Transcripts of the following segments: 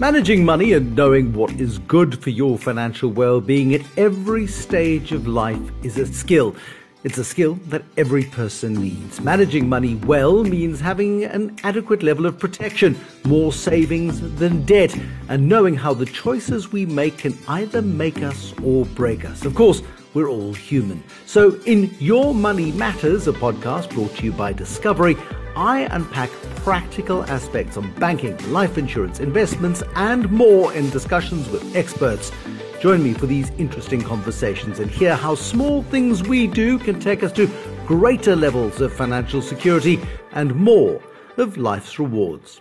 Managing money and knowing what is good for your financial well-being at every stage of life is a skill. It's a skill that every person needs. Managing money well means having an adequate level of protection, more savings than debt, and knowing how the choices we make can either make us or break us. Of course, we're all human. So in Your Money Matters, a podcast brought to you by Discovery, I unpack practical aspects on banking, life insurance, investments, and more in discussions with experts. Join me for these interesting conversations and hear how small things we do can take us to greater levels of financial security and more of life's rewards.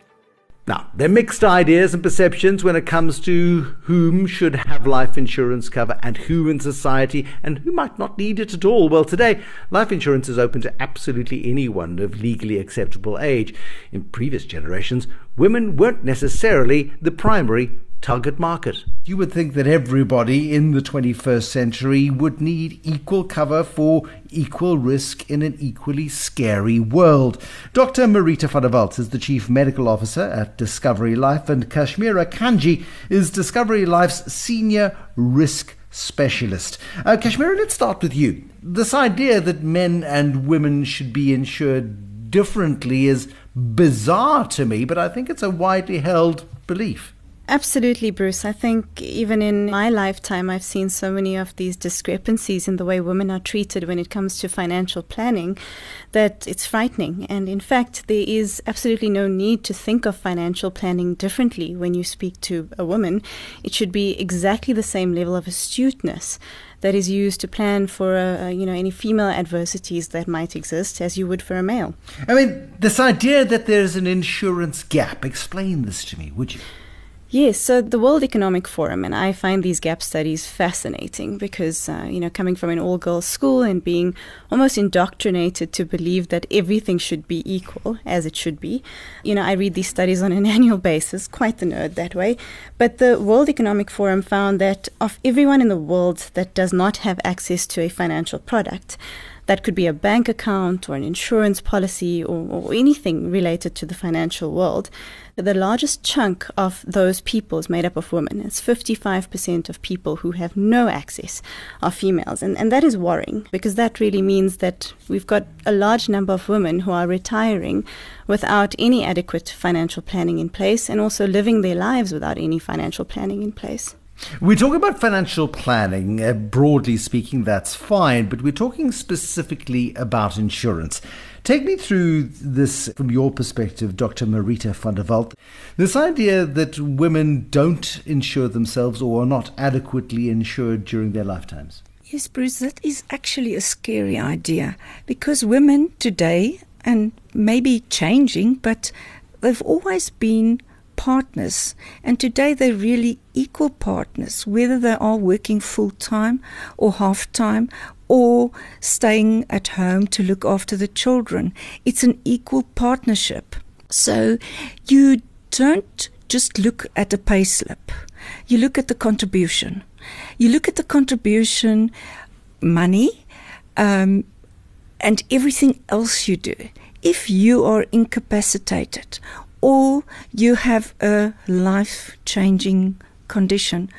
Now, there are mixed ideas and perceptions when it comes to whom should have life insurance cover and who in society and who might not need it at all. Well, today, life insurance is open to absolutely anyone of legally acceptable age. In previous generations, women weren't necessarily the primary target market. You would think that everybody in the 21st century would need equal cover for equal risk in an equally scary world. Dr. Marita van der Walt is the Chief Medical Officer at Discovery Life, and Kashmira Kanji is Discovery Life's Senior Risk Specialist. Kashmira, let's start with you. This idea that men and women should be insured differently is bizarre to me, but I think it's a widely held belief. Absolutely, Bruce. I think even in my lifetime, I've seen so many of these discrepancies in the way women are treated when it comes to financial planning that it's frightening. And in fact, there is absolutely no need to think of financial planning differently when you speak to a woman. It should be exactly the same level of astuteness that is used to plan for any female adversities that might exist as you would for a male. I mean, this idea that there's an insurance gap, explain this to me, would you? Yes, so the World Economic Forum, and I find these gap studies fascinating because, coming from an all-girls school and being almost indoctrinated to believe that everything should be equal as it should be, I read these studies on an annual basis, quite the nerd that way. But the World Economic Forum found that of everyone in the world that does not have access to a financial product, that could be a bank account or an insurance policy or anything related to the financial world. The largest chunk of those people is made up of women. It's 55% of people who have no access are females. And that is worrying because that really means that we've got a large number of women who are retiring without any adequate financial planning in place and also living their lives without any financial planning in place. We're talking about financial planning. Broadly speaking, that's fine, but we're talking specifically about insurance. Take me through this from your perspective, Dr. Marita van der Walt. This idea that women don't insure themselves or are not adequately insured during their lifetimes. Yes, Bruce, that is actually a scary idea because women today, and maybe changing, but they've always been partners, and today they're really equal partners, whether they are working full-time or half-time or staying at home to look after the children. It's an equal partnership. So you don't just look at the payslip. You look at the contribution. You look at the contribution money and everything else you do. If you are incapacitated or you have a life-changing condition,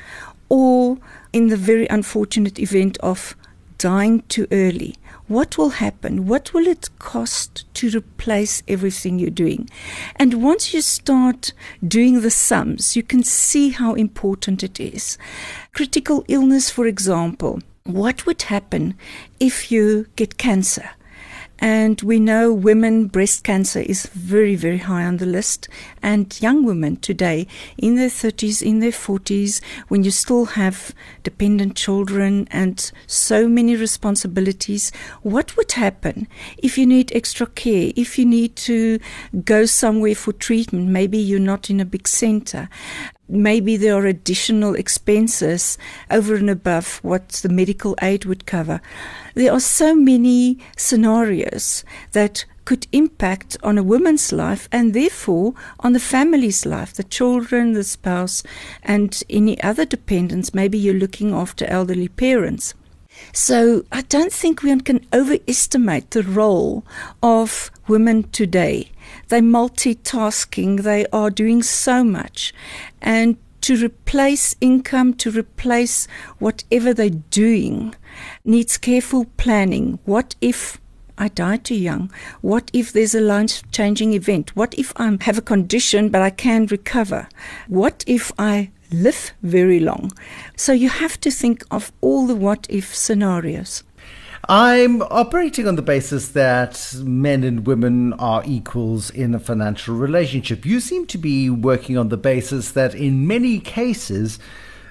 or in the very unfortunate event of dying too early, what will happen? What will it cost to replace everything you're doing? And once you start doing the sums, you can see how important it is. Critical illness, for example, what would happen if you get cancer? And we know women, breast cancer is very, very high on the list. And young women today, in their 30s, in their 40s, when you still have dependent children and so many responsibilities, what would happen if you need extra care, if you need to go somewhere for treatment? Maybe you're not in a big center. Maybe there are additional expenses over and above what the medical aid would cover. There are so many scenarios that could impact on a woman's life and therefore on the family's life, the children, the spouse, and any other dependents. Maybe you're looking after elderly parents. So I don't think we can overestimate the role of women today They're multitasking. They are doing so much. And to replace income, to replace whatever they're doing, needs careful planning. What if I die too young? What if there's a life-changing event? What if I have a condition but I can recover? What if I live very long? So you have to think of all the what-if scenarios. I'm operating on the basis that men and women are equals in a financial relationship. You seem to be working on the basis that in many cases,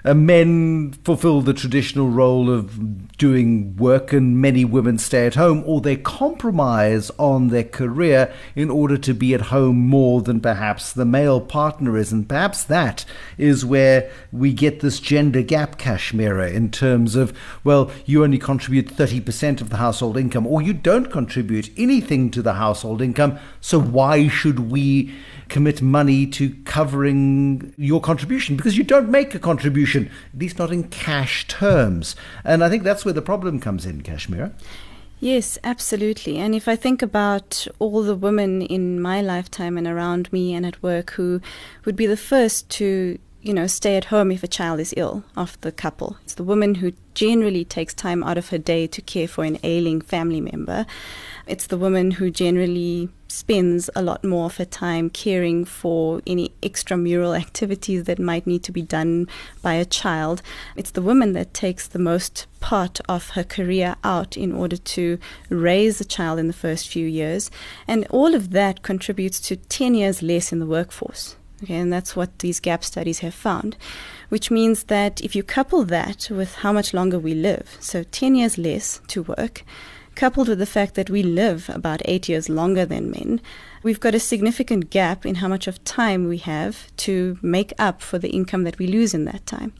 men fulfill the traditional role of doing work and many women stay at home, or they compromise on their career in order to be at home more than perhaps the male partner is. And perhaps that is where we get this gender gap, Kashmira, in terms of, well, you only contribute 30% of the household income, or you don't contribute anything to the household income. So why should we commit money to covering your contribution? Because you don't make a contribution, at least not in cash terms. And I think that's where the problem comes in, Kashmira. Yes, absolutely. And if I think about all the women in my lifetime and around me and at work who would be the first to, you know, stay at home if a child is ill of the couple. It's the woman who generally takes time out of her day to care for an ailing family member. It's the woman who generally spends a lot more of her time caring for any extramural activities that might need to be done by a child. It's the woman that takes the most part of her career out in order to raise a child in the first few years. And all of that contributes to 10 years less in the workforce. Okay, and that's what these gap studies have found, which means that if you couple that with how much longer we live, so 10 years less to work, coupled with the fact that we live about 8 years longer than men, we've got a significant gap in how much of time we have to make up for the income that we lose in that time.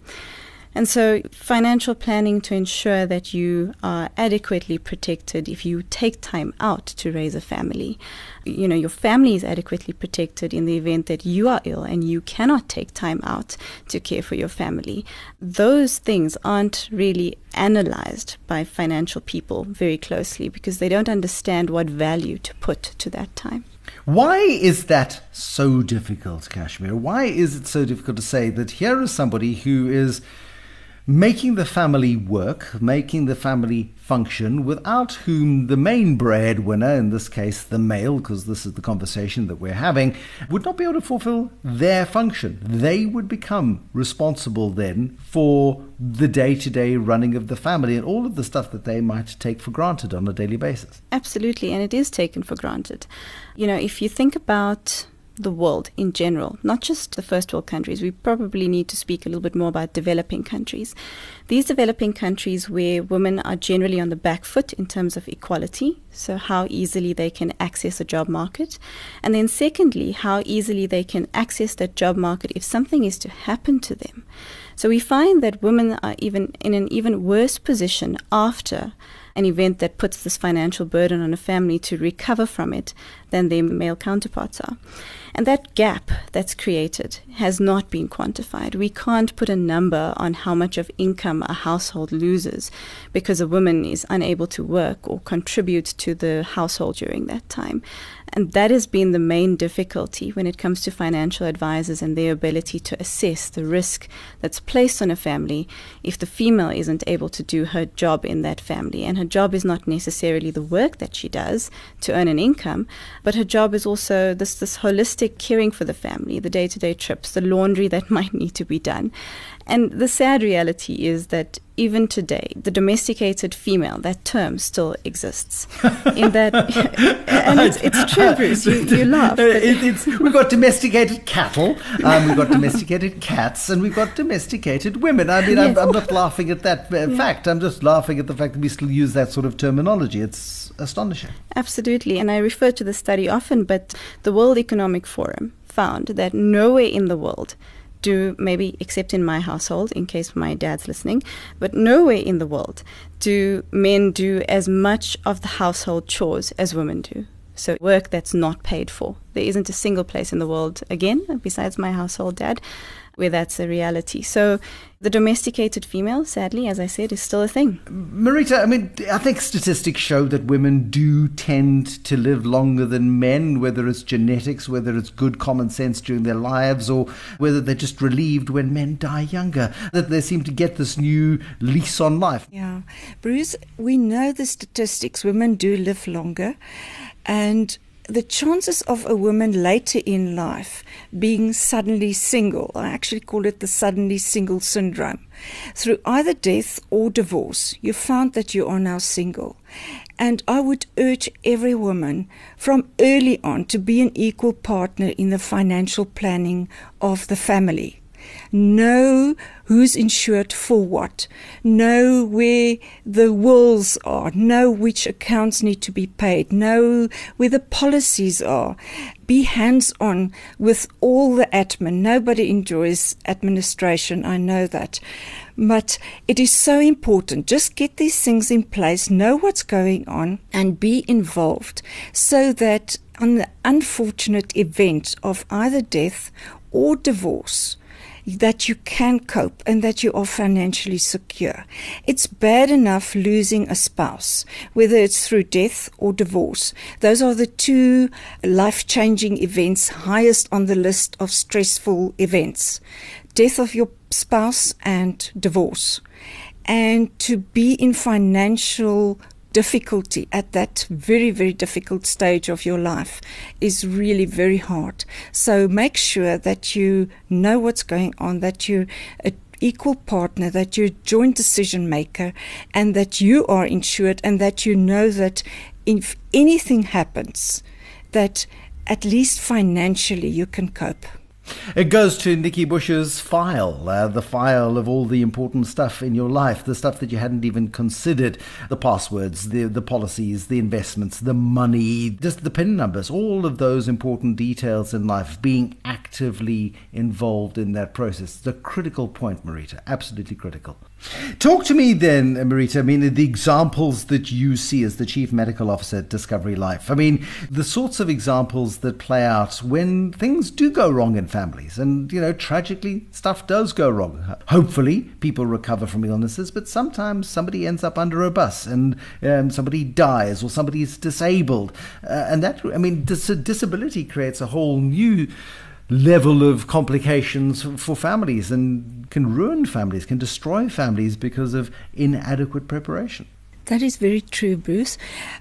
And so financial planning to ensure that you are adequately protected if you take time out to raise a family. You know, your family is adequately protected in the event that you are ill and you cannot take time out to care for your family. Those things aren't really analyzed by financial people very closely because they don't understand what value to put to that time. Why is that so difficult, Kashmira? Why is it so difficult to say that here is somebody who is making the family work, making the family function, without whom the main breadwinner, in this case the male, because this is the conversation that we're having, would not be able to fulfill their function? They would become responsible then for the day-to-day running of the family and all of the stuff that they might take for granted on a daily basis. Absolutely, and it is taken for granted. You know, if you think about the world in general, not just the first world countries. We probably need to speak a little bit more about developing countries. These developing countries where women are generally on the back foot in terms of equality, so how easily they can access a job market. And then secondly, how easily they can access that job market if something is to happen to them. So we find that women are even in an even worse position after an event that puts this financial burden on a family to recover from it than their male counterparts are. And that gap that's created has not been quantified. We can't put a number on how much of income a household loses because a woman is unable to work or contribute to the household during that time. And that has been the main difficulty when it comes to financial advisors and their ability to assess the risk that's placed on a family if the female isn't able to do her job in that family. And her job is not necessarily the work that she does to earn an income, but her job is also this holistic caring for the family, the day-to-day trips, the laundry that might need to be done. And the sad reality is that even today, the domesticated female, that term still exists. In that, and it's true, Bruce, you laugh. We've got domesticated cattle, we've got domesticated cats, and we've got domesticated women. I mean, yes. I'm not laughing at that fact. I'm just laughing at the fact that we still use that sort of terminology. It's astonishing. Absolutely, and I refer to the study often, but the World Economic Forum found that nowhere in the world do, maybe except in my household, in case my dad's listening, but nowhere in the world do men do as much of the household chores as women do. So work that's not paid for. There isn't a single place in the world, again, besides my household dad, where that's a reality. So the domesticated female, sadly, as I said, is still a thing. Marita, I mean, I think statistics show that women do tend to live longer than men, whether it's genetics, whether it's good common sense during their lives, or whether they're just relieved when men die younger, that they seem to get this new lease on life. Yeah. Bruce, we know the statistics. Women do live longer. And the chances of a woman later in life being suddenly single, I actually call it the suddenly single syndrome, through either death or divorce, you found that you are now single. And I would urge every woman from early on to be an equal partner in the financial planning of the family. Know who's insured for what. Know where the wills are. Know which accounts need to be paid. Know where the policies are. Be hands-on with all the admin. Nobody enjoys administration, I know that. But it is so important. Just get these things in place, know what's going on, and be involved so that on the unfortunate event of either death or divorce, that you can cope and that you are financially secure. It's bad enough losing a spouse, whether it's through death or divorce. Those are the two life-changing events highest on the list of stressful events, death of your spouse and divorce. And to be in financial difficulty at that very, very difficult stage of your life is really very hard. So make sure that you know what's going on, that you're an equal partner, that you're a joint decision maker, and that you are insured, and that you know that if anything happens, that at least financially you can cope. It goes to Nikki Bush's file, the file of all the important stuff in your life, the stuff that you hadn't even considered, the passwords, the policies, the investments, the money, just the PIN numbers, all of those important details in life, being actively involved in that process. The critical point, Marita, absolutely critical. Talk to me then, Marita, I mean, the examples that you see as the Chief Medical Officer at Discovery Life. I mean, the sorts of examples that play out when things do go wrong in families. And, you know, tragically, stuff does go wrong. Hopefully, people recover from illnesses, but sometimes somebody ends up under a bus and somebody dies or somebody is disabled. And that, I mean, disability creates a whole new level of complications for families and can ruin families, can destroy families because of inadequate preparation. That is very true, Bruce.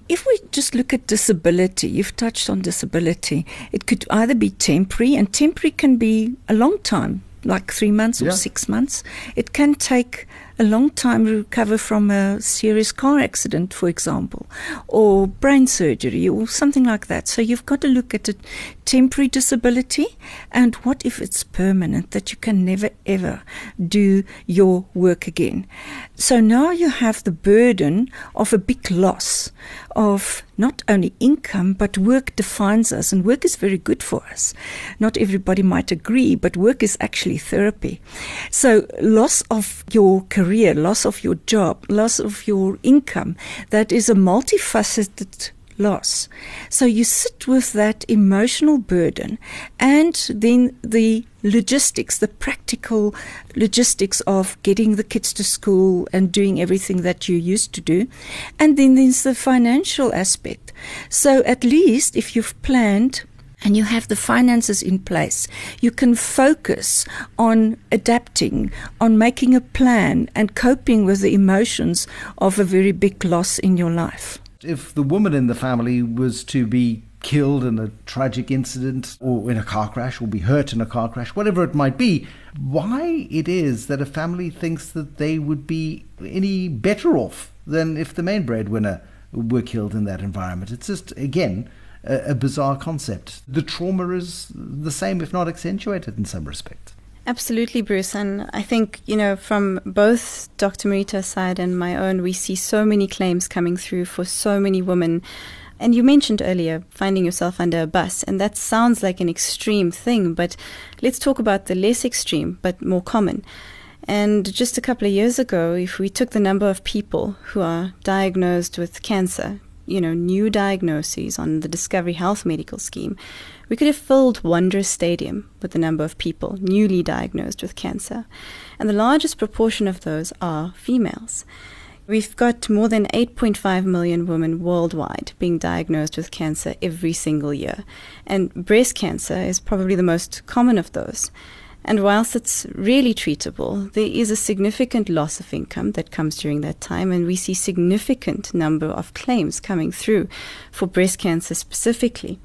If we just look at disability, you've touched on disability, it could either be temporary, and temporary can be a long time, like 3 months or 6 months. It can take a long time to recover from a serious car accident, for example, or brain surgery or something like that. So you've got to look at a temporary disability, and what if it's permanent, that you can never, ever do your work again. So now you have the burden of a big loss of not only income, but work defines us, and work is very good for us. Not everybody might agree, but work is actually therapy. So loss of your career, loss of your job, loss of your income, that is a multifaceted loss. So you sit with that emotional burden, and then the logistics, the practical logistics of getting the kids to school and doing everything that you used to do. And then there's the financial aspect. So at least if you've planned and you have the finances in place, you can focus on adapting, on making a plan and coping with the emotions of a very big loss in your life. If the woman in the family was to be killed in a tragic incident or in a car crash, or be hurt in a car crash, whatever it might be, why it is that a family thinks that they would be any better off than if the main breadwinner were killed in that environment. It's just, again, a bizarre concept. The trauma is the same, if not accentuated in some respect. Absolutely, Bruce. And I think, you know, from both Dr. Marita's side and my own, we see so many claims coming through for so many women. And you mentioned earlier finding yourself under a bus, and that sounds like an extreme thing, but let's talk about the less extreme but more common. And just a couple of years ago, if we took the number of people who are diagnosed with cancer new diagnoses on the Discovery Health Medical Scheme, we could have filled Wanderers Stadium with the number of people newly diagnosed with cancer. And the largest proportion of those are females. We've got more than 8.5 million women worldwide being diagnosed with cancer every single year. And breast cancer is probably the most common of those. And whilst it's really treatable, there is a significant loss of income that comes during that time, and we see significant number of claims coming through for breast cancer specifically.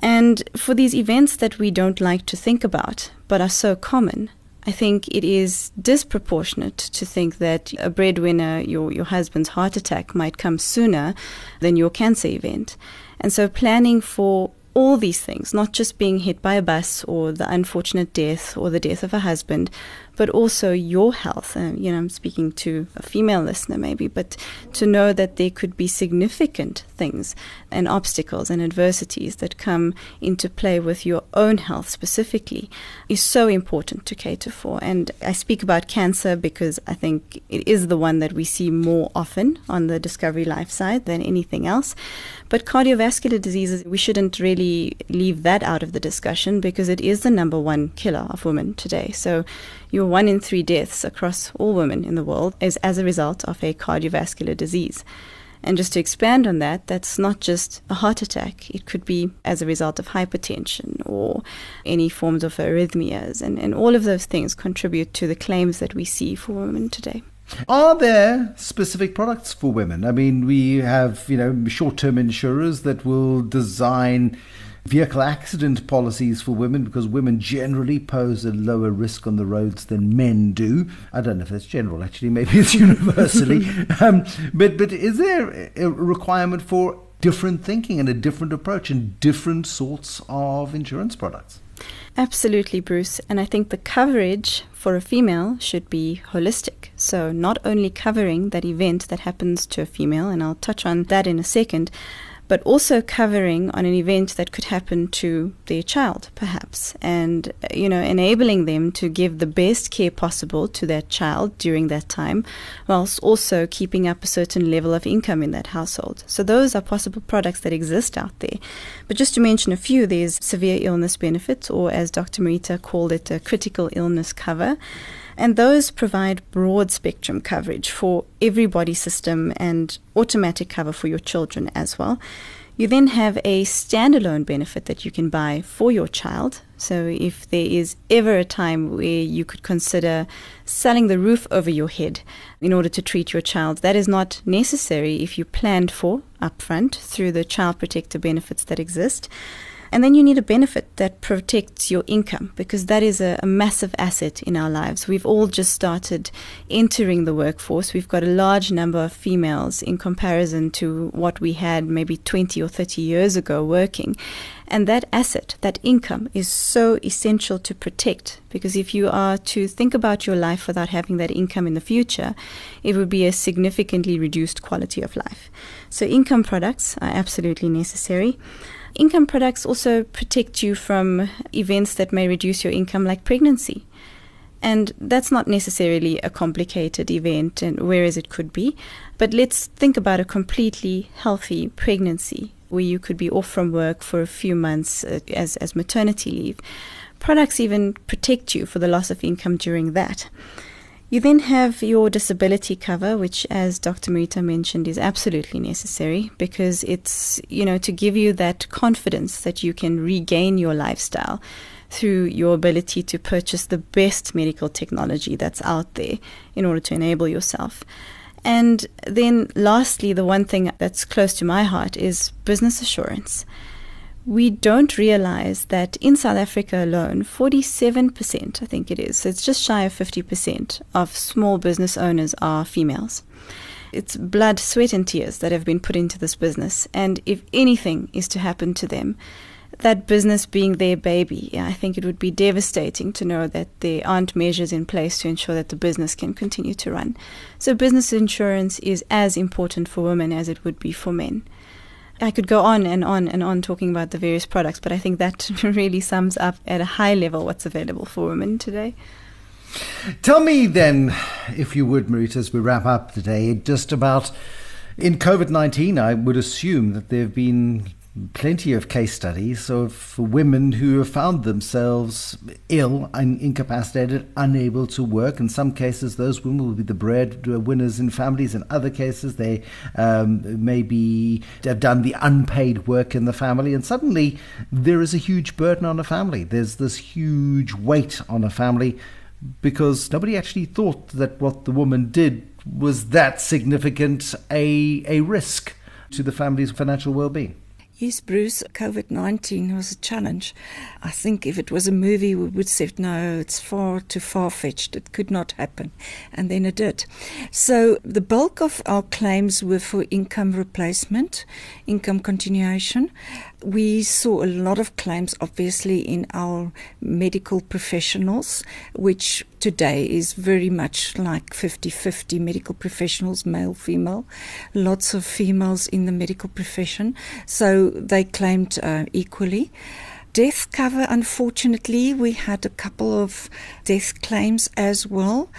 And for these events that we don't like to think about, but are so common, I think it is disproportionate to think that a breadwinner, your husband's heart attack, might come sooner than your cancer event. And so planning for all these things, not just being hit by a bus or the unfortunate death or the death of a husband, but also your health. I'm speaking to a female listener maybe, but to know that there could be significant things and obstacles and adversities that come into play with your own health specifically is so important to cater for. And I speak about cancer because I think it is the one that we see more often on the Discovery Life side than anything else. But cardiovascular diseases, we shouldn't really leave that out of the discussion because it is the number one killer of women today. So your 1 in 3 deaths across all women in the world is as a result of a cardiovascular disease. And just to expand on that, that's not just a heart attack. It could be as a result of hypertension or any forms of arrhythmias. And all of those things contribute to the claims that we see for women today. Are there specific products for women? I mean, we have, short-term insurers that will design vehicle accident policies for women because women generally pose a lower risk on the roads than men do. I don't know if that's general, actually. Maybe it's universally. But is there a requirement for different thinking and a different approach and different sorts of insurance products? Absolutely, Bruce. And I think the coverage for a female should be holistic. So not only covering that event that happens to a female, and I'll touch on that in a second, but also covering on an event that could happen to their child, perhaps, and, enabling them to give the best care possible to that child during that time, whilst also keeping up a certain level of income in that household. So those are possible products that exist out there. But just to mention a few, there's severe illness benefits, or as Dr. Marita called it, a critical illness cover. And those provide broad spectrum coverage for every body system and automatic cover for your children as well. You then have a standalone benefit that you can buy for your child. So if there is ever a time where you could consider selling the roof over your head in order to treat your child, that is not necessary if you planned for upfront through the child protector benefits that exist. And then you need a benefit that protects your income, because that is a massive asset in our lives. We've all just started entering the workforce. We've got a large number of females in comparison to what we had maybe 20 or 30 years ago working. And that asset, that income, is so essential to protect, because if you are to think about your life without having that income in the future, it would be a significantly reduced quality of life. So income products are absolutely necessary. Income products also protect you from events that may reduce your income, like pregnancy. And that's not necessarily a complicated event, and whereas it could be. But let's think about a completely healthy pregnancy where you could be off from work for a few months as maternity leave. Products even protect you for the loss of income during that. You then have your disability cover, which, as Dr. Marita mentioned, is absolutely necessary because it's, to give you that confidence that you can regain your lifestyle through your ability to purchase the best medical technology that's out there in order to enable yourself. And then lastly, the one thing that's close to my heart is business assurance. We don't realize that in South Africa alone, 47%, I think it is, so it's just shy of 50% of small business owners are females. It's blood, sweat and tears that have been put into this business. And if anything is to happen to them, that business being their baby, I think it would be devastating to know that there aren't measures in place to ensure that the business can continue to run. So business insurance is as important for women as it would be for men. I could go on and on and on talking about the various products, but I think that really sums up at a high level what's available for women today. Tell me then, if you would, Marita, as we wrap up today, just about In COVID-19, I would assume that there have been plenty of case studies of women who have found themselves ill and incapacitated, unable to work. In some cases, those women will be the breadwinners in families. In other cases, they maybe have done the unpaid work in the family. And suddenly, there is a huge burden on a family. There's this huge weight on a family because nobody actually thought that what the woman did was that significant a risk to the family's financial well-being. Yes, Bruce, COVID-19 was a challenge. I think if it was a movie, we would say, no, it's far too far-fetched. It could not happen. And then it did. So the bulk of our claims were for income replacement, income continuation. We saw a lot of claims, obviously, in our medical professionals, which today is very much like 50-50 medical professionals, male, female. Lots of females in the medical profession. So they claimed equally. Death cover, unfortunately, we had a couple of death claims as well.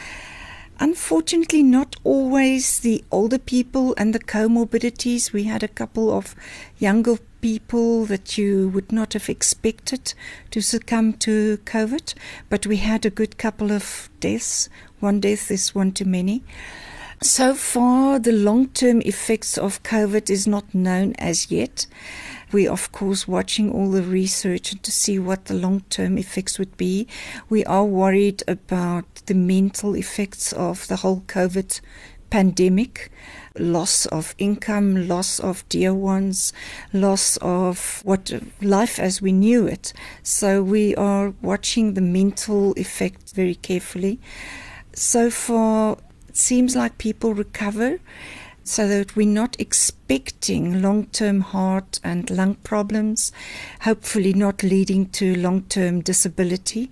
Unfortunately, not always the older people and the comorbidities. We had a couple of younger people that you would not have expected to succumb to COVID, but we had a good couple of deaths. One death is one too many. So far, the long-term effects of COVID is not known as yet. We, of course, watching all the research to see what the long-term effects would be. We are worried about the mental effects of the whole COVID pandemic, loss of income, loss of dear ones, loss of what life as we knew it. So we are watching the mental effect very carefully. So far, it seems like people recover, so that we're not expecting long-term heart and lung problems, hopefully not leading to long-term disability.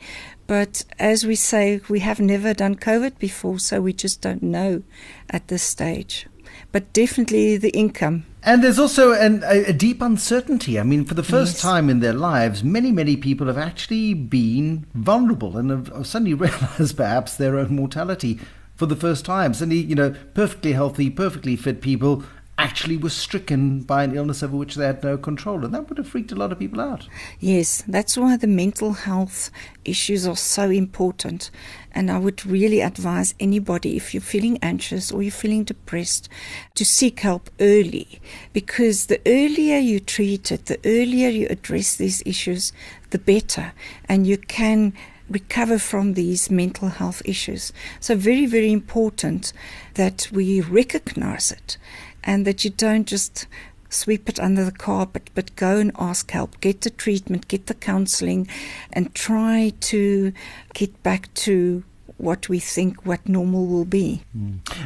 But as we say, we have never done COVID before, so we just don't know at this stage. But definitely the income. And there's also a deep uncertainty. I mean, for the first time in their lives, many people have actually been vulnerable and have suddenly realized perhaps their own mortality. For the first time, suddenly, perfectly healthy, perfectly fit people actually were stricken by an illness over which they had no control. And that would have freaked a lot of people out. Yes, that's why the mental health issues are so important. And I would really advise anybody, if you're feeling anxious or you're feeling depressed, to seek help early. Because the earlier you treat it, the earlier you address these issues, the better. And you can recover from these mental health issues. So very, very important that we recognize it and that you don't just sweep it under the carpet, but go and ask help, get the treatment, get the counseling, and try to get back to what we think what normal will be.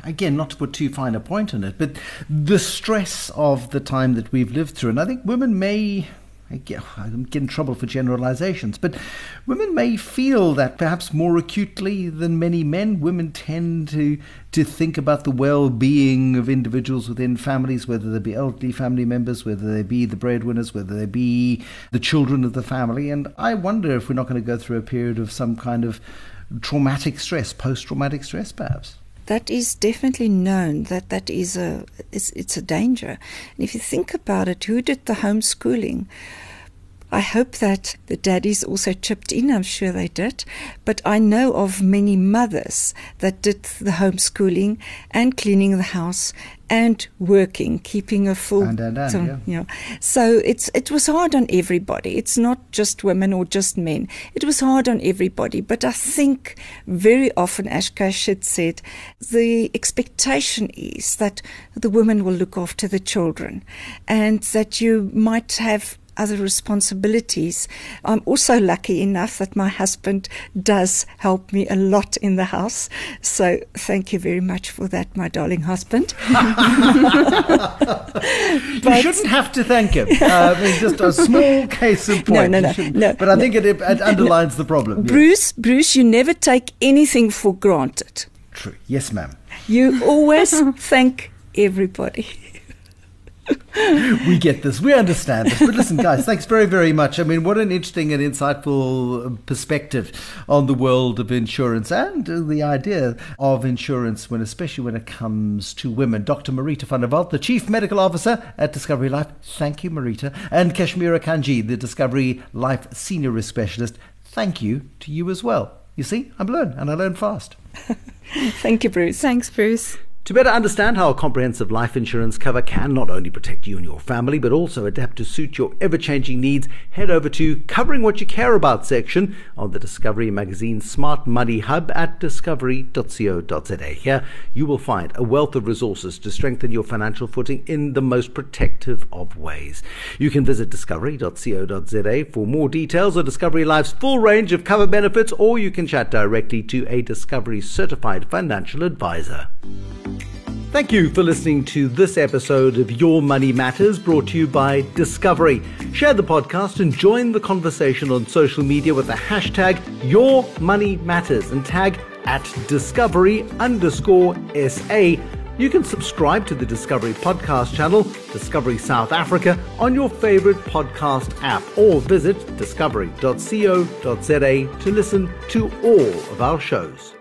Again, not to put too fine a point on it, but the stress of the time that we've lived through, and I think women may... I'm getting in trouble for generalizations, but women may feel that perhaps more acutely than many men. Women tend to think about the well-being of individuals within families, whether they be elderly family members, whether they be the breadwinners, whether they be the children of the family. And I wonder if we're not going to go through a period of some kind of traumatic stress, post-traumatic stress perhaps. That is definitely known, that is it's a danger. And if you think about it, who did the homeschooling? I hope that the daddies also chipped in, I'm sure they did. But I know of many mothers that did the homeschooling and cleaning the house and working, keeping a full... So it was hard on everybody. It's not just women or just men. It was hard on everybody. But I think very often, as Kashid said, the expectation is that the women will look after the children and that you might have other responsibilities. I'm also lucky enough that my husband does help me a lot in the house. So thank you very much for that, my darling husband. You shouldn't have to thank him. It's just a small case of point. No. But I think it underlines the problem. Bruce, you never take anything for granted. True. Yes, ma'am. You always thank everybody. We get this. We understand this. But listen, guys, thanks very, very much. I mean, what an interesting and insightful perspective on the world of insurance and the idea of insurance, when, especially when it comes to women. Dr. Marita van der Walt, the Chief Medical Officer at Discovery Life. Thank you, Marita. And Kashmira Kanji, the Discovery Life Senior Risk Specialist. Thank you to you as well. You see, I'm learning, and I learn fast. Thank you, Bruce. Thanks, Bruce. To better understand how a comprehensive life insurance cover can not only protect you and your family, but also adapt to suit your ever-changing needs, head over to Covering What You Care About section on the Discovery Magazine Smart Money Hub at discovery.co.za. Here you will find a wealth of resources to strengthen your financial footing in the most protective of ways. You can visit discovery.co.za for more details on Discovery Life's full range of cover benefits, or you can chat directly to a Discovery certified financial advisor. Thank you for listening to this episode of Your Money Matters, brought to you by Discovery. Share the podcast and join the conversation on social media with the hashtag Your Money Matters and tag @Discovery_SA. You can subscribe to the Discovery podcast channel, Discovery South Africa, on your favorite podcast app, or visit discovery.co.za to listen to all of our shows.